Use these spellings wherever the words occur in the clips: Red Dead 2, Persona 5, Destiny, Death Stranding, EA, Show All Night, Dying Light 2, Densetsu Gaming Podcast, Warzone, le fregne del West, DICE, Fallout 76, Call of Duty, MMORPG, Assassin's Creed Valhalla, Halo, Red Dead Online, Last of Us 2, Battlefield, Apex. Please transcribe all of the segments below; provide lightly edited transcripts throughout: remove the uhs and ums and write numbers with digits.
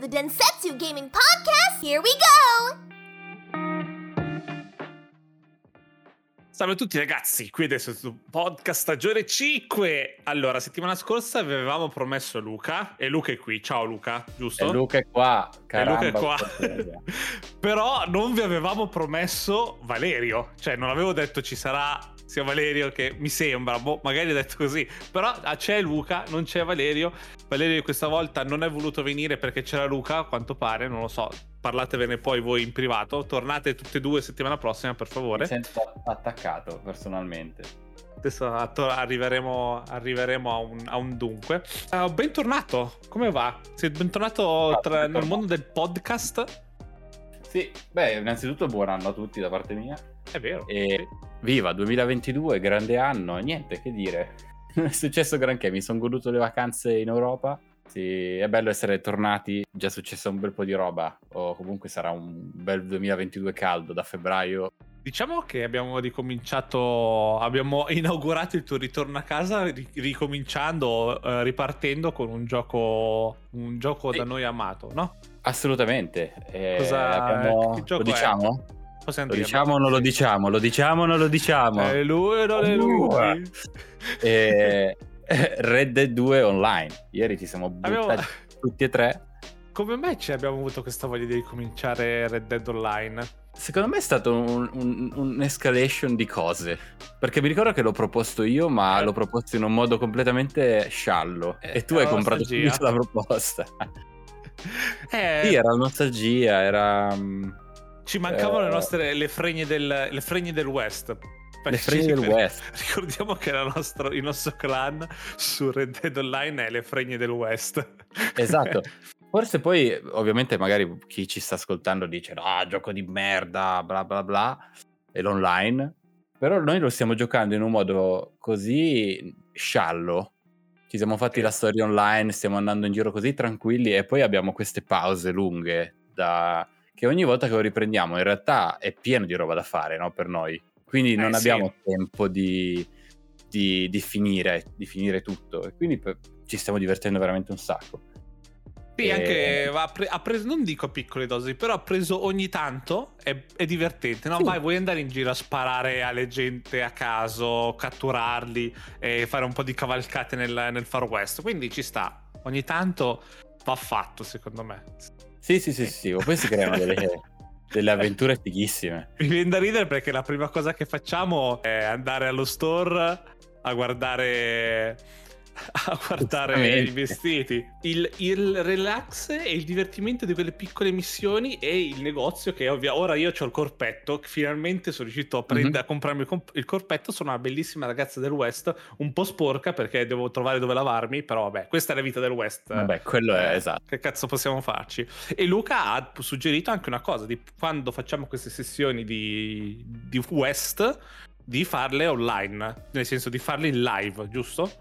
the Densetsu Gaming Podcast. Here we go! Salve a tutti ragazzi, qui adesso su podcast stagione 5. Allora, settimana scorsa vi avevamo promesso Luca, e Luca è qui. Ciao Luca, giusto? E Luca è qua, caramba. E Luca è qua. Però non vi avevamo promesso Valerio, cioè non avevo detto ci sarà sia Valerio che mi sembra, magari ho detto così, però c'è Luca, non c'è Valerio. Valerio questa volta non è voluto venire perché c'era Luca, a quanto pare, non lo so, parlatevene poi voi in privato, tornate tutte e due settimana prossima per favore. Mi sento attaccato personalmente. Adesso arriveremo a un dunque. Bentornato, come va? Sei bentornato nel mondo del podcast? Sì, beh, innanzitutto buon anno a tutti da parte mia. È vero. E viva 2022, grande anno, niente che dire. Non è successo granché, mi sono goduto le vacanze in Europa. Sì, è bello essere tornati, già è successa un bel po' di roba, o comunque sarà un bel 2022 caldo da febbraio. Diciamo che abbiamo inaugurato il tuo ritorno a casa ripartendo con un gioco sì, da noi amato, no? Assolutamente. Che gioco diciamo? Lo diciamo o non lo diciamo? Lo diciamo. Lui. Red Dead 2 Online. Ieri ci siamo buttati tutti e tre. Come mai ci abbiamo avuto questa voglia di ricominciare Red Dead Online? Secondo me è stato un escalation di cose, perché mi ricordo che l'ho proposto io, ma l'ho proposto in un modo completamente sciallo, e tu hai comprato subito la proposta. Sì, era nostalgia, era... Ci mancavano le fregne del West. Le fregne del West. Ricordiamo che il nostro clan su Red Dead Online è le fregne del West. Esatto. Forse poi, ovviamente, magari chi ci sta ascoltando dice gioco di merda, bla bla bla, e l'online. Però noi lo stiamo giocando in un modo così sciallo. Ci siamo fatti la storia online, stiamo andando in giro così tranquilli, e poi abbiamo queste pause lunghe che ogni volta che lo riprendiamo in realtà è pieno di roba da fare, no, per noi. Quindi non abbiamo tempo di finire tutto, e quindi ci stiamo divertendo veramente un sacco. Sì, anche ha preso, non dico piccole dosi, però ha preso ogni tanto, è divertente, no? Sì. Vai, vuoi andare in giro a sparare alle gente a caso, catturarli e fare un po' di cavalcate nel Far West, quindi ci sta, ogni tanto va fatto, secondo me. Sì, poi si creano delle avventure fighissime. Mi viene da ridere perché la prima cosa che facciamo è andare allo store a guardare i vestiti, il relax e il divertimento di quelle piccole missioni, e il negozio che ora io ho il corpetto, che finalmente sono riuscito a comprarmi il corpetto. Sono una bellissima ragazza del West, un po' sporca perché devo trovare dove lavarmi, però vabbè, questa è la vita del West. Vabbè, quello è esatto, che cazzo possiamo farci. E Luca ha suggerito anche una cosa, di quando facciamo queste sessioni di West, di farle online, nel senso di farle in live, giusto?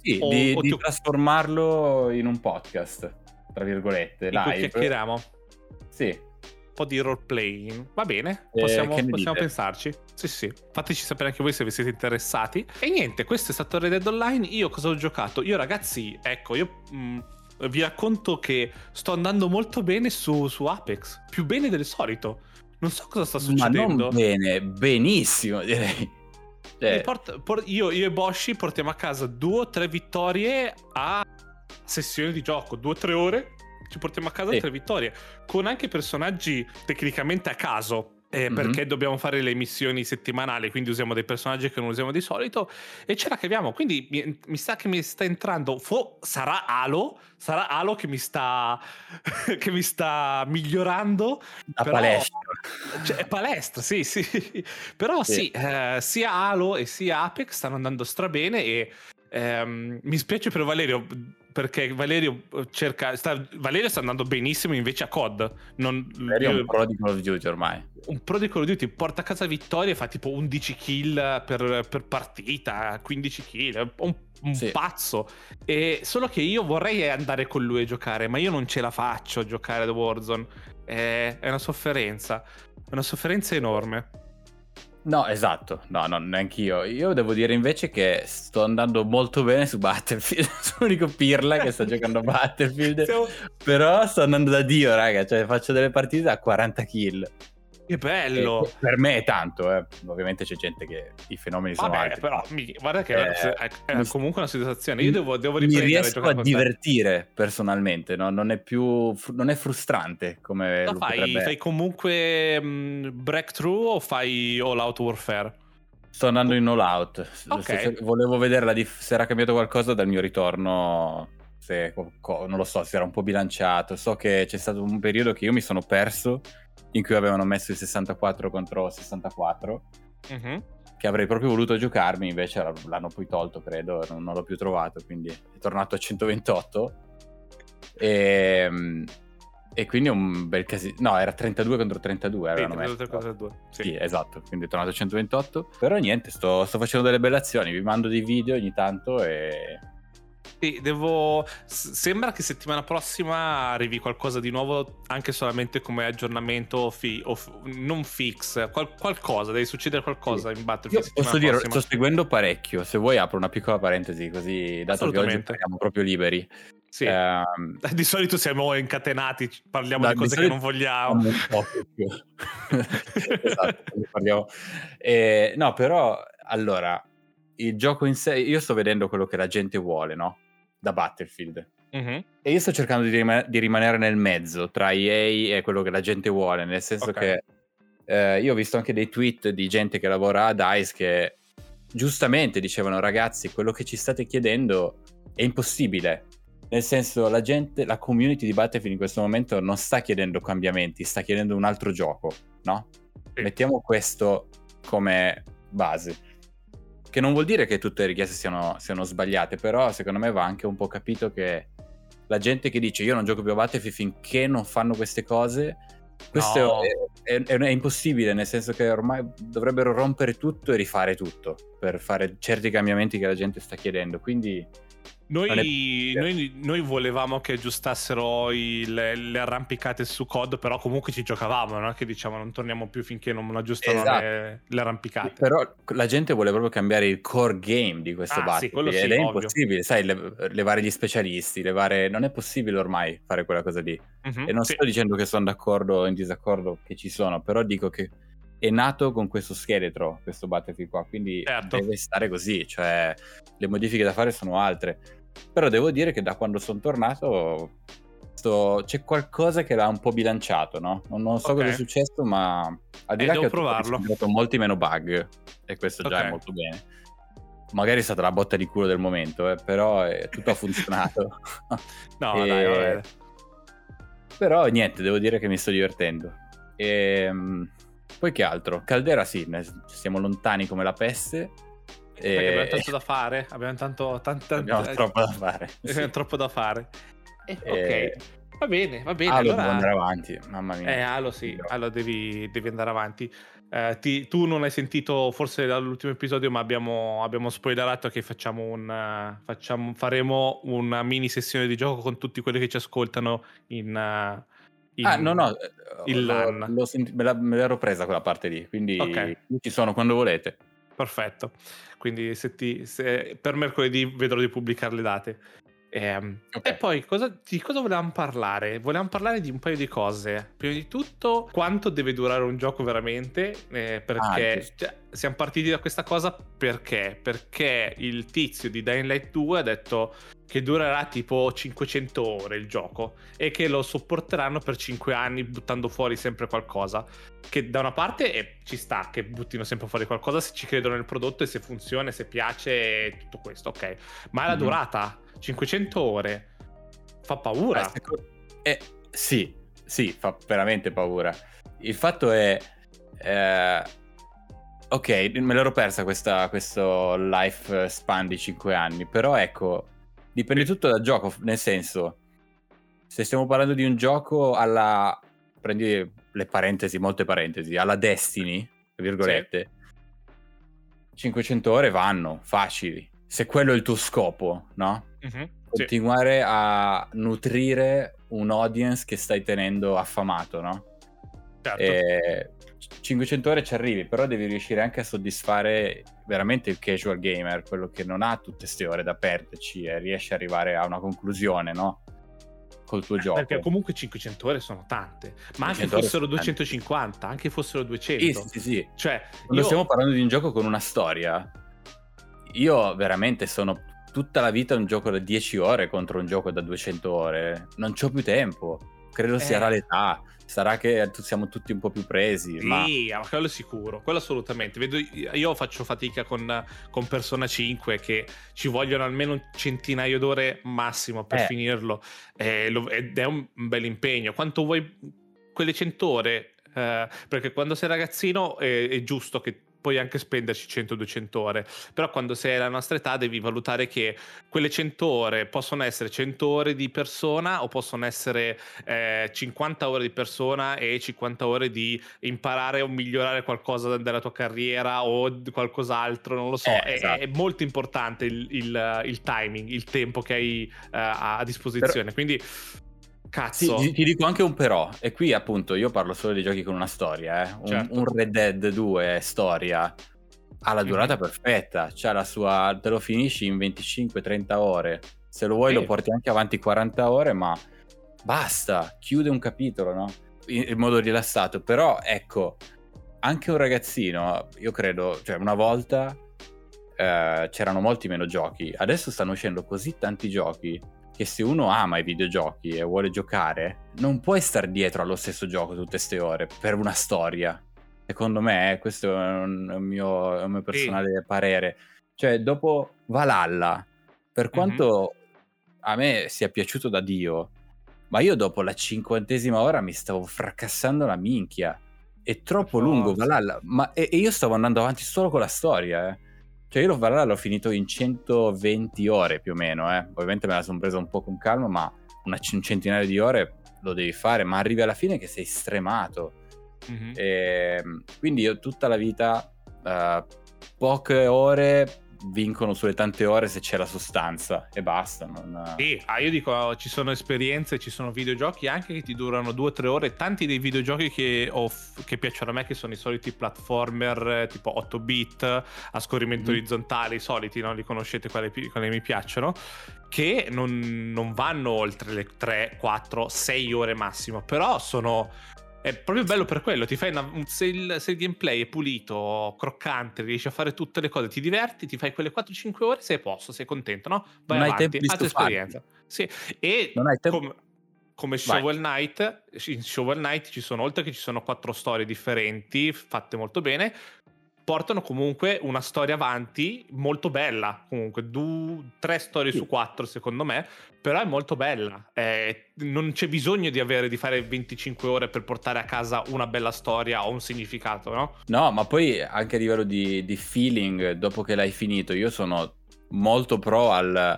Di trasformarlo in un podcast, tra virgolette, live. Chiacchieriamo. Sì. Un po' di role playing. Va bene, possiamo pensarci. Sì. Fateci sapere anche voi se vi siete interessati. E niente, questo è stato Red Dead Online. Io cosa ho giocato? Io ragazzi, ecco, vi racconto che sto andando molto bene su Apex. Più bene del solito. Non so cosa sta succedendo. Ma non bene, benissimo direi. Io e Boshi portiamo a casa 2 o 3 vittorie a sessione di gioco, 2 o 3 ore ci portiamo a casa 3 vittorie, con anche personaggi tecnicamente a caso, perché dobbiamo fare le missioni settimanali, quindi usiamo dei personaggi che non usiamo di solito e ce la caviamo, quindi mi sa che mi sta entrando sarà Halo che mi sta migliorando la palestra, cioè, palestra sì. Però sia Halo e sia Apex stanno andando strabene, e mi spiace per Valerio, perché Valerio sta andando benissimo invece a COD. Valerio è un pro di Call of Duty ormai. Un pro di Call of Duty, porta a casa vittorie, fa tipo 11 kill per partita, 15 kill, un pazzo. E solo che io vorrei andare con lui a giocare, ma io non ce la faccio a giocare a Warzone. È una sofferenza enorme. No, esatto, no, neanch'io. Io devo dire invece che sto andando molto bene su Battlefield. Sono l'unico pirla che sta giocando a Battlefield. Però sto andando da Dio, raga, cioè faccio delle partite a 40 kill. Che bello! E per me è tanto, eh. Ovviamente c'è gente che i fenomeni sono altri. Però guarda che è comunque una situazione. Io devo riprendere. Mi riesco a divertire personalmente, no? Non è più, non è frustrante come lo potrebbe. Fai comunque breakthrough o fai all out warfare? Sto andando in all out. Okay. Volevo vedere se era cambiato qualcosa dal mio ritorno. Non lo so, se era un po' bilanciato. So che c'è stato un periodo che io mi sono perso, in cui avevano messo il 64 contro 64, che avrei proprio voluto giocarmi, invece l'hanno poi tolto, credo, non l'ho più trovato, quindi è tornato a 128 e quindi è un bel casino. No, era 32 contro 32, avevano messo. 32. Sì, esatto, quindi è tornato a 128. Però niente, sto facendo delle belle azioni, vi mando dei video ogni tanto e... Sì, sembra che settimana prossima arrivi qualcosa di nuovo, anche solamente come aggiornamento non fix, qualcosa, deve succedere qualcosa, sì. In Battlefield posso dire, prossima. Sto seguendo parecchio, se vuoi apro una piccola parentesi, così dato che oggi siamo proprio liberi. Sì. Di solito siamo incatenati, parliamo di cose che non vogliamo. Esatto, parliamo. No, però allora il gioco in sé, io sto vedendo quello che la gente vuole, no? Da Battlefield. E io sto cercando di rimanere nel mezzo tra EA e quello che la gente vuole, nel senso che io ho visto anche dei tweet di gente che lavora a DICE che giustamente dicevano: ragazzi, quello che ci state chiedendo è impossibile, nel senso la community di Battlefield in questo momento non sta chiedendo cambiamenti, sta chiedendo un altro gioco, no? Sì. Mettiamo questo come base. Che non vuol dire che tutte le richieste siano sbagliate, però secondo me va anche un po' capito che la gente che dice io non gioco più a Battlefield finché non fanno queste cose, questo no. è impossibile, nel senso che ormai dovrebbero rompere tutto e rifare tutto per fare certi cambiamenti che la gente sta chiedendo, quindi... Noi volevamo che aggiustassero le arrampicate su COD, però comunque ci giocavamo, no? Che diciamo non torniamo più finché non aggiustano le arrampicate. Però la gente vuole proprio cambiare il core game di questo Battlefield, ed è impossibile, sai, levare gli specialisti, non è possibile ormai fare quella cosa lì. E non sto dicendo che sono d'accordo o in disaccordo, che ci sono, però dico che è nato con questo scheletro, questo Battlefield qua, quindi deve stare così, cioè le modifiche da fare sono altre. Però devo dire che da quando sono tornato c'è qualcosa che l'ha un po' bilanciato, no? Non so cosa è successo, ma al di là che ho trovato molti meno bug, e questo già è molto bene. Magari è stata la botta di culo del momento, però tutto ha funzionato. No, dai. Però niente, devo dire che mi sto divertendo. Poi che altro? Caldera sì, siamo lontani come la peste. Perché abbiamo tanto da fare, troppo da fare. Ok, va bene. Halo, allora devo andare avanti, mamma mia. Halo sì, Halo devi andare avanti. Tu non hai sentito forse dall'ultimo episodio, ma abbiamo spoilerato che faremo una mini sessione di gioco con tutti quelli che ci ascoltano me l'ero presa quella parte lì, quindi ci sono quando volete. Perfetto, quindi se per mercoledì vedrò di pubblicare le date. E poi di cosa volevamo parlare? Volevamo parlare di un paio di cose. Prima di tutto, quanto deve durare un gioco veramente, perché siamo partiti da questa cosa perché il tizio di Dying Light 2 ha detto che durerà tipo 500 ore il gioco e che lo sopporteranno per 5 anni buttando fuori sempre qualcosa, che da una parte ci sta che buttino sempre fuori qualcosa se ci credono nel prodotto e se funziona, se piace, tutto questo, ok, ma la durata 500 ore fa paura. Sì, fa veramente paura. Il fatto è ok, me l'ero persa questo life span di 5 anni, però ecco, dipende tutto dal gioco, nel senso, se stiamo parlando di un gioco prendi le parentesi, molte parentesi, alla Destiny, tra virgolette, sì. 500 ore vanno facili, se quello è il tuo scopo, no? Continuare a nutrire un audience che stai tenendo affamato, no? Certo. 500 ore ci arrivi, però devi riuscire anche a soddisfare veramente il casual gamer, quello che non ha tutte ste ore da perderci e riesce ad arrivare a una conclusione, no? Col tuo gioco. Perché comunque 500 ore sono tante, ma anche fossero 250, anche fossero 200. Sì. Cioè, quando stiamo parlando di un gioco con una storia, io veramente sono tutta la vita un gioco da 10 ore contro un gioco da 200 ore. Non c'ho più tempo. Credo sarà l'età, sarà che siamo tutti un po' più presi. Sì, ma quello è sicuro, quello assolutamente. Vedo, io faccio fatica con Persona 5, che ci vogliono almeno un centinaio d'ore massimo per finirlo, ed è un bel impegno. Quanto vuoi quelle 100 ore? Perché quando sei ragazzino è giusto che puoi anche spenderci 100-200 ore, però quando sei alla nostra età devi valutare che quelle 100 ore possono essere 100 ore di Persona o possono essere 50 ore di Persona e 50 ore di imparare o migliorare qualcosa della tua carriera o qualcos'altro, non lo so. Esatto. È molto importante il timing, il tempo che hai a disposizione, però... quindi cazzo. Sì, ti dico anche un però, e qui appunto io parlo solo di giochi con una storia, certo. Un Red Dead 2 storia ha la durata perfetta, c'ha la sua, te lo finisci in 25-30 ore, se lo vuoi lo porti anche avanti 40 ore, ma basta, chiude un capitolo, no? In modo rilassato. Però ecco, anche un ragazzino, io credo, cioè una volta c'erano molti meno giochi, adesso stanno uscendo così tanti giochi che se uno ama i videogiochi e vuole giocare, non puoi star dietro allo stesso gioco tutte ste ore per una storia. Secondo me, questo è un mio personale parere. Cioè, dopo Valhalla, per quanto a me sia piaciuto da Dio, ma io dopo la 50ª ora mi stavo fracassando la minchia. È troppo lungo Valhalla, ma e io stavo andando avanti solo con la storia, Cioè io Valhalla l'ho finito in 120 ore più o meno, Ovviamente me la sono presa un po' con calma, ma un centinaio di ore lo devi fare, ma arrivi alla fine che sei stremato. E quindi io tutta la vita poche ore vincono sulle tante ore se c'è la sostanza e basta. Sì, io dico, ci sono esperienze, ci sono videogiochi anche che ti durano 2-3 ore. Tanti dei videogiochi che piacciono a me, che sono i soliti platformer tipo 8 bit a scorrimento orizzontale, i soliti, no? Li conoscete, quali mi piacciono, che non vanno oltre le 3, 4, 6 ore massimo, però sono... è proprio bello per quello, ti fai se il gameplay è pulito, croccante, riesci a fare tutte le cose, ti diverti, ti fai quelle 4-5 ore, sei a posto, sei contento, no? Vai non avanti, altra esperienza. Sì. E come Show All Night, in Show All Night ci sono, oltre che ci sono 4 storie differenti fatte molto bene, portano comunque una storia avanti molto bella, comunque 3 storie su 4 secondo me, però è molto bella, non c'è bisogno di fare 25 ore per portare a casa una bella storia o un significato, no? Ma poi anche a livello di feeling dopo che l'hai finito, io sono molto pro al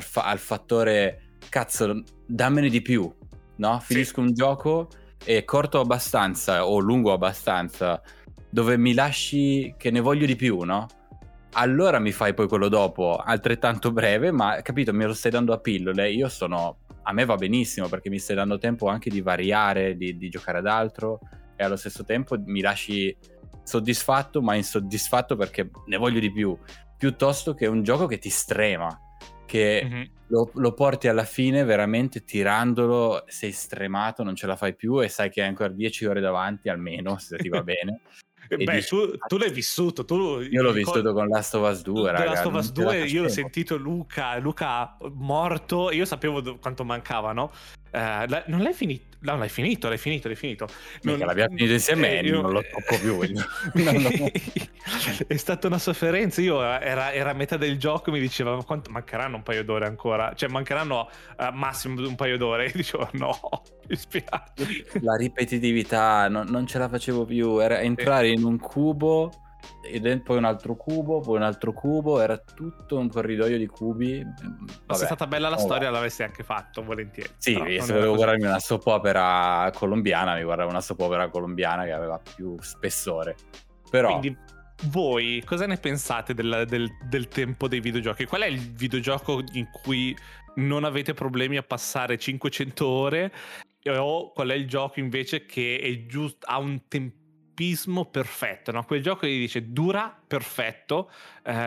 fattore cazzo, dammene di più, no? Finisco un gioco e corto abbastanza o lungo abbastanza dove mi lasci che ne voglio di più, no? Allora mi fai poi quello dopo, altrettanto breve, ma capito, me lo stai dando a pillole, a me va benissimo perché mi stai dando tempo anche di variare, di giocare ad altro e allo stesso tempo mi lasci soddisfatto, ma insoddisfatto perché ne voglio di più, piuttosto che un gioco che ti strema, che lo porti alla fine veramente tirandolo, sei stremato, non ce la fai più e sai che hai ancora 10 ore davanti almeno, se ti va bene. Beh, tu l'hai vissuto, io l'ho vissuto con Last of Us 2, raga. Last of Us 2 io l'ho sentito Luca morto e io sapevo quanto mancava, no? Non l'hai finito? No, l'hai finito. L'abbiamo finito insieme, non lo tocco più. No. È stata una sofferenza, io era a metà del gioco, mi diceva ma quanto mancheranno un paio d'ore ancora, cioè mancheranno massimo un paio d'ore, e dicevo no, mi spiace. La ripetitività, non ce la facevo più, era entrare in un cubo e poi un altro cubo, era tutto un corridoio di cubi. Ma se è stata bella la storia l'avresti anche fatto volentieri. Sì, se dovevo guardarmi una soap opera colombiana, mi guardavo una soap opera colombiana che aveva più spessore. Però quindi voi cosa ne pensate del tempo dei videogiochi? Qual è il videogioco in cui non avete problemi a passare 500 ore, o qual è il gioco invece che è giusto, ha un tempo tempismo perfetto, no? Quel gioco gli dice dura perfetto,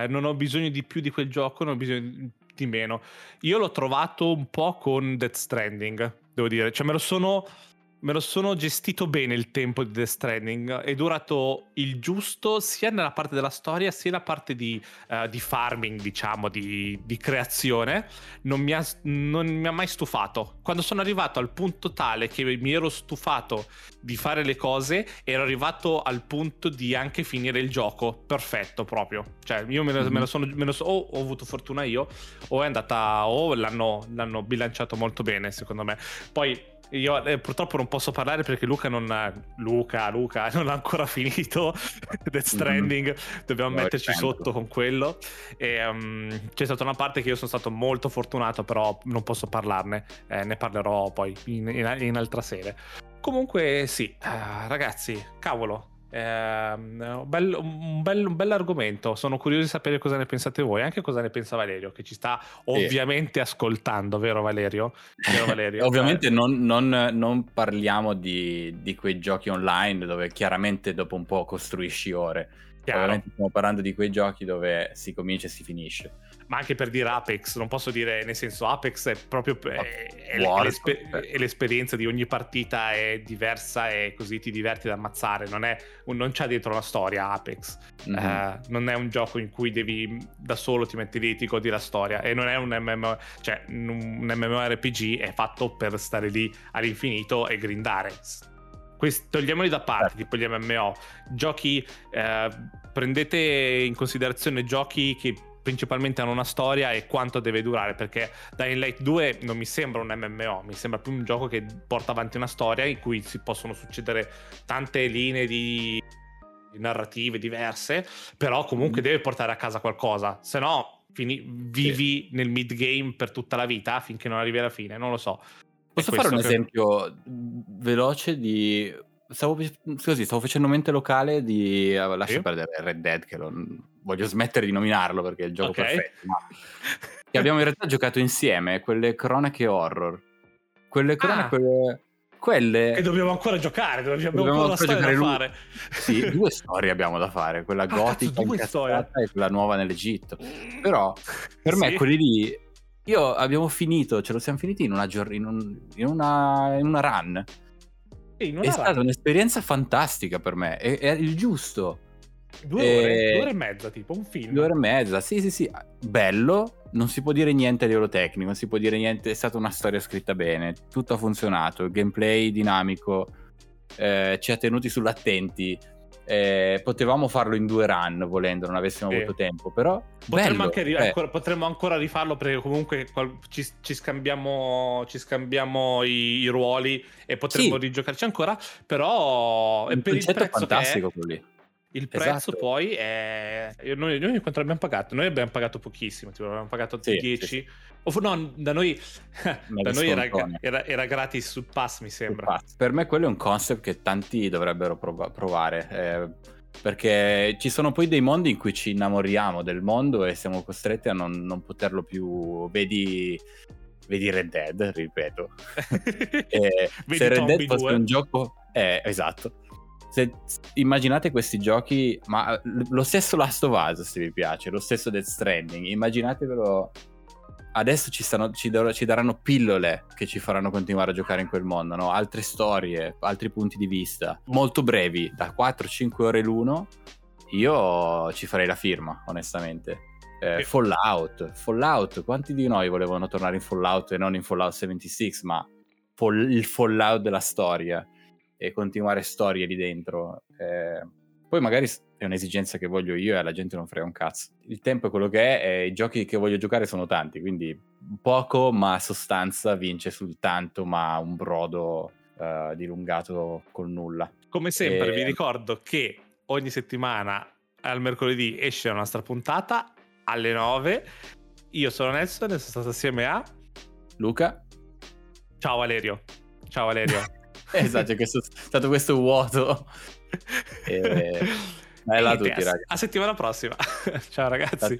non ho bisogno di più di quel gioco, non ho bisogno di meno. Io l'ho trovato un po' con Death Stranding, devo dire, cioè me lo sono gestito bene il tempo di Death Stranding, è durato il giusto sia nella parte della storia sia nella parte di farming, diciamo, di creazione. Non mi ha mai stufato. Quando sono arrivato al punto tale che mi ero stufato di fare le cose, ero arrivato al punto di anche finire il gioco perfetto proprio. Cioè io me lo sono, ho avuto fortuna io, o è andata, o l'hanno bilanciato molto bene secondo me. Poi io purtroppo non posso parlare perché Luca non ha ancora finito Death Stranding, dobbiamo metterci sotto con quello, e, c'è stata una parte che io sono stato molto fortunato, però non posso parlarne, ne parlerò poi in altra sede. Comunque sì, ragazzi, cavolo, un bel argomento, sono curioso di sapere cosa ne pensate voi, anche cosa ne pensa Valerio che ci sta ovviamente ascoltando, vero Valerio? Vero Valerio? Ovviamente non parliamo di quei giochi online dove chiaramente dopo un po' costruisci ore. Chiaro. Ovviamente stiamo parlando di quei giochi dove si comincia e si finisce. Ma anche per dire Apex, non posso dire, nel senso, Apex è proprio è l'esperienza di ogni partita è diversa e così ti diverti ad ammazzare, non c'ha dietro la storia Apex. Non è un gioco in cui devi da solo ti metti lì, ti godi la storia, e non è un MMO, cioè un MMORPG è fatto per stare lì all'infinito e grindare. Togliamoli da parte, tipo gli MMO, giochi, prendete in considerazione giochi che principalmente hanno una storia e quanto deve durare, perché Dying Light 2 non mi sembra un MMO, mi sembra più un gioco che porta avanti una storia in cui si possono succedere tante linee di narrative diverse, però comunque deve portare a casa qualcosa, se no vivi nel mid game per tutta la vita finché non arrivi alla fine, non lo so. Posso fare un esempio veloce di... Stavo facendo mente locale di... Lascia perdere Red Dead, che voglio smettere di nominarlo perché è il gioco perfetto. Ma... che abbiamo in realtà giocato insieme, quelle cronache horror. Quelle cronache... Quelle... E dobbiamo ancora giocare, dobbiamo ancora giocare. Sì, due storie abbiamo da fare, quella gotica incastrata e quella nuova nell'Egitto. Però per me quelli lì... Io abbiamo finito, ce lo siamo finiti in una run. È stata un'esperienza fantastica per me, è il giusto. 2 ore e mezza, tipo un film. 2 ore e mezza, sì, bello, non si può dire niente a livello tecnico, non si può dire niente, è stata una storia scritta bene, tutto ha funzionato, il gameplay dinamico, ci ha tenuti sull'attenti. Potevamo farlo in 2 run volendo, non avessimo avuto tempo, però potremmo ancora rifarlo perché comunque ci scambiamo i ruoli e potremmo rigiocarci ancora, però il concetto è fantastico quello. Il prezzo poi è... Noi quanto abbiamo pagato? Noi abbiamo pagato pochissimo, tipo, abbiamo pagato 10. Sì. No, da noi era gratis sul pass, mi sembra. Pass. Per me quello è un concept che tanti dovrebbero provare, perché ci sono poi dei mondi in cui ci innamoriamo del mondo e siamo costretti a non poterlo più... Vedi Red Dead, ripeto. Se Red Dead fosse un gioco... Esatto. Se immaginate questi giochi, ma lo stesso Last of Us, se vi piace, lo stesso Death Stranding, immaginatevelo adesso, ci daranno pillole che ci faranno continuare a giocare in quel mondo, no? Altre storie, altri punti di vista molto brevi, da 4-5 ore l'uno. Io ci farei la firma, onestamente. Fallout, quanti di noi volevano tornare in Fallout e non in Fallout 76, ma il Fallout della storia e continuare storie lì dentro, poi magari è un'esigenza che voglio io e alla gente non frega un cazzo, il tempo è quello che è, i giochi che voglio giocare sono tanti, quindi poco ma sostanza vince sul tanto ma un brodo dilungato col nulla, come sempre. Vi ricordo che ogni settimana al mercoledì esce la nostra puntata alle 9. Io sono Nelson e sono stato assieme a Luca. Ciao Valerio Esatto, è stato questo vuoto. Bella a tutti, ragazzi. A settimana prossima. Ciao ragazzi.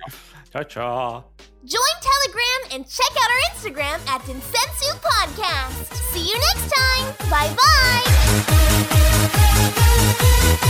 Ciao. Join Telegram and check out our Instagram at Densetsu Podcast. See you next time. Bye bye.